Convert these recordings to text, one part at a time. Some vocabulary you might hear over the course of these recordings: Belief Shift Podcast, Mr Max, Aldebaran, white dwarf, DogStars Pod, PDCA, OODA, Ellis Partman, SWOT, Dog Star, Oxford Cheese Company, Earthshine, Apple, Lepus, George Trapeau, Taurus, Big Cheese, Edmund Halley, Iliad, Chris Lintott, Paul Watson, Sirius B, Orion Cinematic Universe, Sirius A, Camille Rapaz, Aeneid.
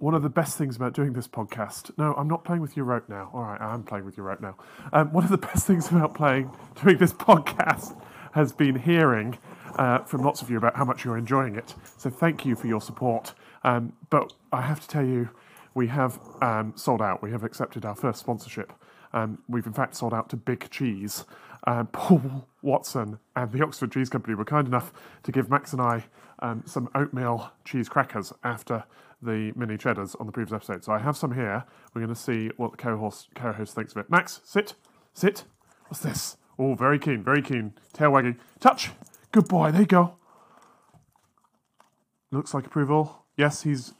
One of the best things about doing this podcast... No, I'm not playing with your rope now. All right, I am playing with your rope now. One of the best things about doing this podcast has been hearing from lots of you about how much you're enjoying it. So thank you for your support. But I have to tell you, we have sold out. We have accepted our first sponsorship. We've in fact sold out to Big Cheese. Paul Watson and the Oxford Cheese Company were kind enough to give Max and I some oatmeal cheese crackers after the mini cheddars on the previous episode. So I have some here. We're going to see what the co-host thinks of it. Max, sit. What's this? Oh, very keen. Tail wagging. Touch. Good boy. There you go. Looks like approval. Yes, he's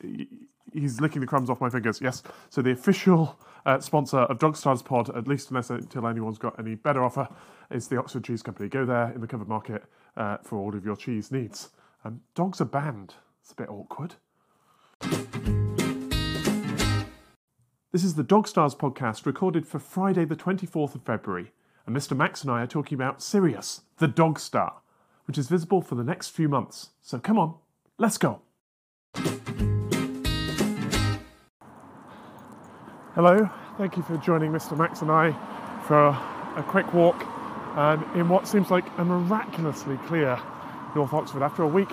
licking the crumbs off my fingers. Yes. So the official sponsor of DogStars Pod, at least until anyone's got any better offer, is the Oxford Cheese Company. Go there in the covered market for all of your cheese needs. Dogs are banned. It's a bit awkward. This is the DogStars podcast recorded for Friday the 24th of February, and Mr Max and I are talking about Sirius, the Dog Star, which is visible for the next few months. So come on, let's go. Hello, thank you for joining Mr. Max and I for a quick walk in what seems like a miraculously clear North Oxford after a week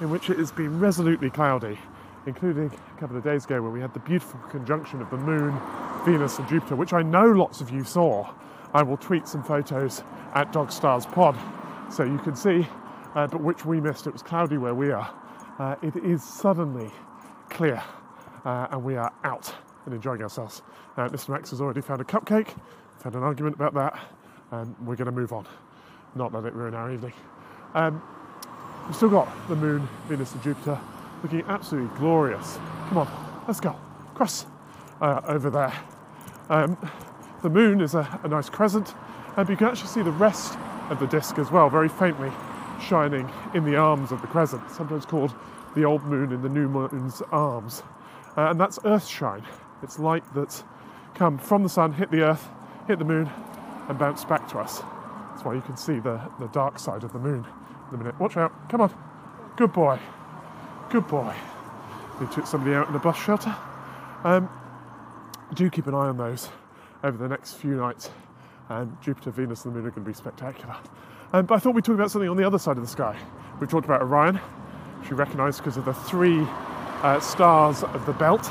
in which it has been resolutely cloudy, including a couple of days ago where we had the beautiful conjunction of the Moon, Venus and Jupiter, which I know lots of you saw. I will tweet some photos at DogStars Pod so you can see, but which we missed. It was cloudy where we are. It is suddenly clear and we are out and enjoying ourselves. Mr Max has already found a cupcake, had an argument about that, and we're going to move on. Not let it ruin our evening. We've still got the Moon, Venus and Jupiter looking absolutely glorious. Come on, let's go. Cross over there. The Moon is a nice crescent, and you can actually see the rest of the disk as well, very faintly shining in the arms of the crescent, sometimes called the old moon in the new moon's arms. And that's Earthshine. It's light that's come from the sun, hit the earth, hit the moon, and bounced back to us. That's why you can see the dark side of the moon in a minute. Watch out. Come on. Good boy. Good boy. We took somebody out in the bus shelter. Do keep an eye on those over the next few nights. Jupiter, Venus, and the moon are going to be spectacular. But I thought we'd talk about something on the other side of the sky. We've talked about Orion, which you recognise because of the three stars of the belt,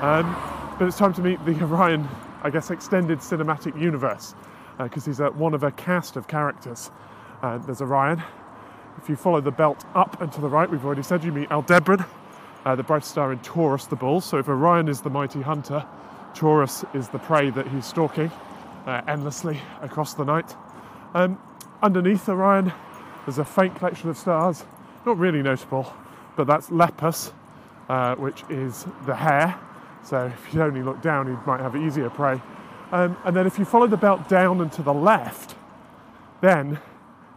but it's time to meet the Orion, I guess, extended cinematic universe, because he's one of a cast of characters. There's Orion. If you follow the belt up and to the right, we've already said you meet Aldebaran, the brightest star in Taurus, the bull. So if Orion is the mighty hunter, Taurus is the prey that he's stalking endlessly across the night. Underneath Orion, there's a faint collection of stars, not really notable, but that's Lepus, which is the hare, so if you only look down you might have easier prey. And then if you follow the belt down and to the left, then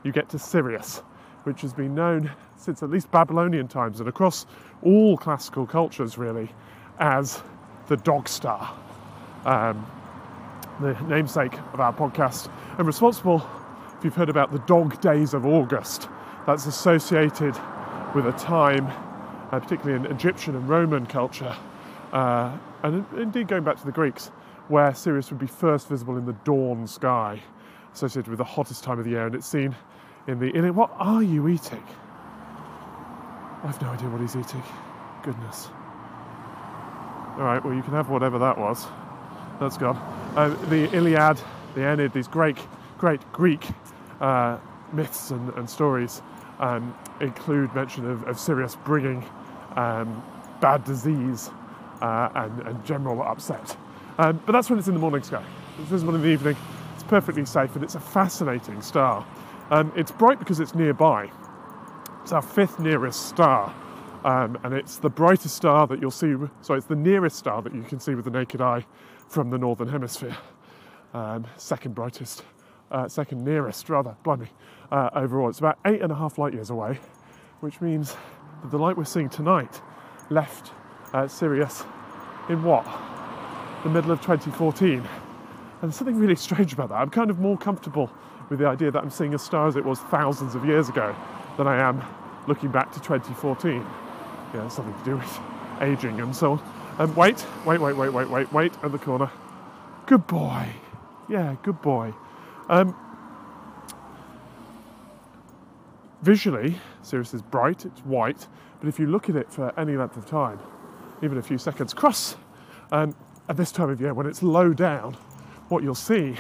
you get to Sirius, which has been known since at least Babylonian times and across all classical cultures really as the Dog Star, the namesake of our podcast, and responsible, if you've heard about the dog days of August, that's associated with a time, particularly in Egyptian and Roman culture, and indeed going back to the Greeks, where Sirius would be first visible in the dawn sky, associated with the hottest time of the year, and it's seen in the Iliad. What are you eating? I've no idea what he's eating. Goodness. All right, well, you can have whatever that was. That's gone. The Iliad, the Aeneid, these great Greek myths and stories include mention of Sirius bringing bad disease and general upset. But that's when it's in the morning sky. It's visible in the evening, it's perfectly safe, and it's a fascinating star. It's bright because it's nearby. It's our fifth nearest star, and it's the brightest star that you'll see, so it's the nearest star that you can see with the naked eye from the northern hemisphere. Second brightest. Second nearest, rather, blimey, overall. It's about 8.5 light years away, which means that the light we're seeing tonight left Sirius in what? The middle of 2014. And there's something really strange about that. I'm kind of more comfortable with the idea that I'm seeing a star as it was thousands of years ago than I am looking back to 2014. Yeah, something to do with ageing and so on. And wait at the corner. Good boy. Yeah, good boy. Visually, Sirius is bright, it's white, but if you look at it for any length of time, even a few seconds, cross, at this time of year, when it's low down, what you'll see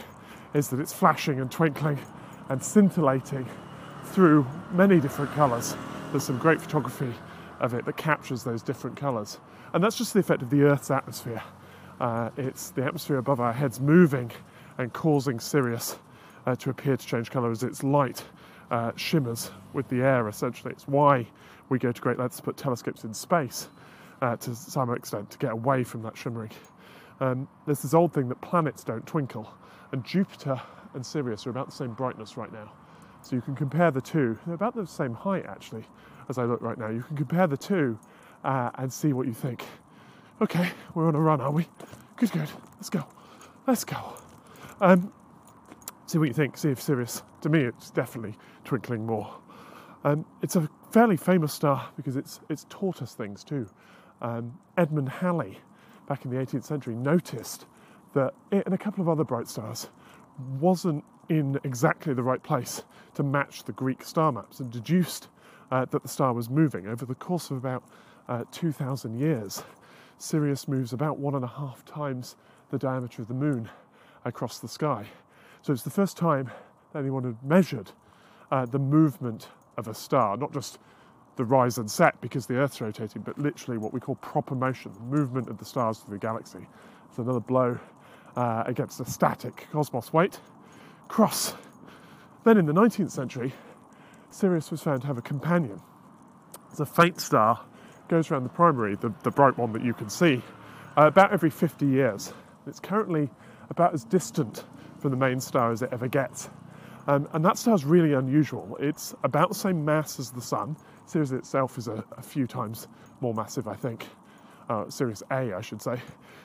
is that it's flashing and twinkling and scintillating through many different colours. There's some great photography of it that captures those different colours. And that's just the effect of the Earth's atmosphere. It's the atmosphere above our heads moving and causing Sirius to appear to change colour as its light shimmers with the air, essentially. It's why we go to great lengths to put telescopes in space to some extent, to get away from that shimmering. There's this old thing that planets don't twinkle, and Jupiter and Sirius are about the same brightness right now. So you can compare the two. They're about the same height, actually, as I look right now. You can compare the two and see what you think. Okay, we're on a run, are we? Good, good. Let's go. Let's go. See what you think. See if Sirius, to me, it's definitely twinkling more. It's a fairly famous star because it's taught us things too. Edmund Halley, back in the 18th century, noticed that it and a couple of other bright stars wasn't in exactly the right place to match the Greek star maps, and deduced that the star was moving. Over the course of about 2,000 years, Sirius moves about 1.5 times the diameter of the moon across the sky. So it's the first time anyone had measured the movement of a star, not just the rise and set because the Earth's rotating, but literally what we call proper motion, the movement of the stars through the galaxy. It's another blow against a static cosmos weight. Cross. Then in the 19th century, Sirius was found to have a companion. It's a faint star, goes around the primary, the bright one that you can see, about every 50 years. It's currently about as distant from the main star as it ever gets. And that star's really unusual. It's about the same mass as the Sun. Sirius itself is a few times more massive, I think. Sirius A, I should say.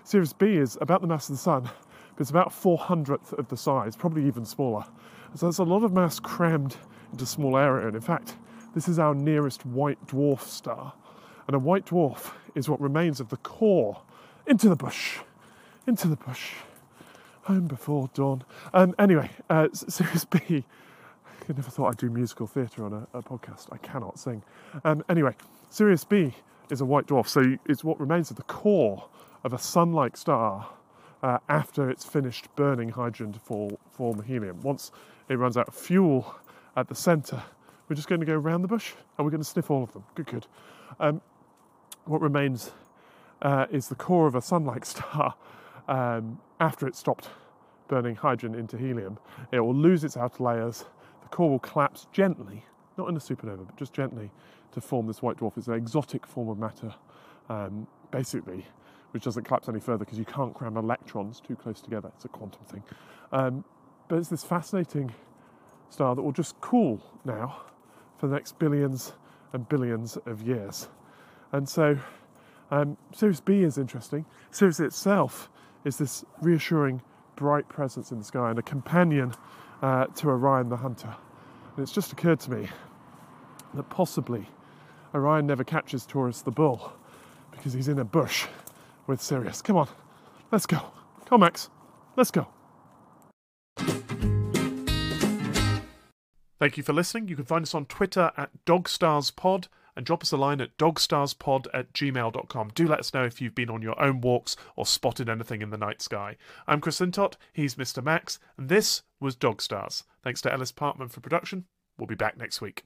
Sirius B is about the mass of the Sun, but it's about 400th of the size, probably even smaller. So there's a lot of mass crammed into a small area, and in fact, this is our nearest white dwarf star. And a white dwarf is what remains of the core. Into the bush. Into the bush. Home before dawn. Anyway, Sirius B. I never thought I'd do musical theatre on a podcast. I cannot sing. Anyway, Sirius B is a white dwarf, so it's what remains of the core of a sun-like star after it's finished burning hydrogen to form helium. Once it runs out of fuel at the centre, we're just going to go around the bush and we're going to sniff all of them. Good, good. What remains is the core of a sun-like star. After it stopped burning hydrogen into helium, it will lose its outer layers. The core will collapse gently, not in a supernova, but just gently, to form this white dwarf. It's an exotic form of matter, basically, which doesn't collapse any further because you can't cram electrons too close together. It's a quantum thing. But it's this fascinating star that will just cool now for the next billions and billions of years. And so Sirius B is interesting. Sirius itself is this reassuring bright presence in the sky and a companion to Orion the Hunter. And it's just occurred to me that possibly Orion never catches Taurus the bull because he's in a bush with Sirius. Come on, let's go. Come on, Max, let's go. Thank you for listening. You can find us on Twitter at DogStars Pod, and drop us a line at dogstarspod@gmail.com. Do let us know if you've been on your own walks or spotted anything in the night sky. I'm Chris Lintott, he's Mr Max, and this was Dog Stars. Thanks to Ellis Partman for production. We'll be back next week.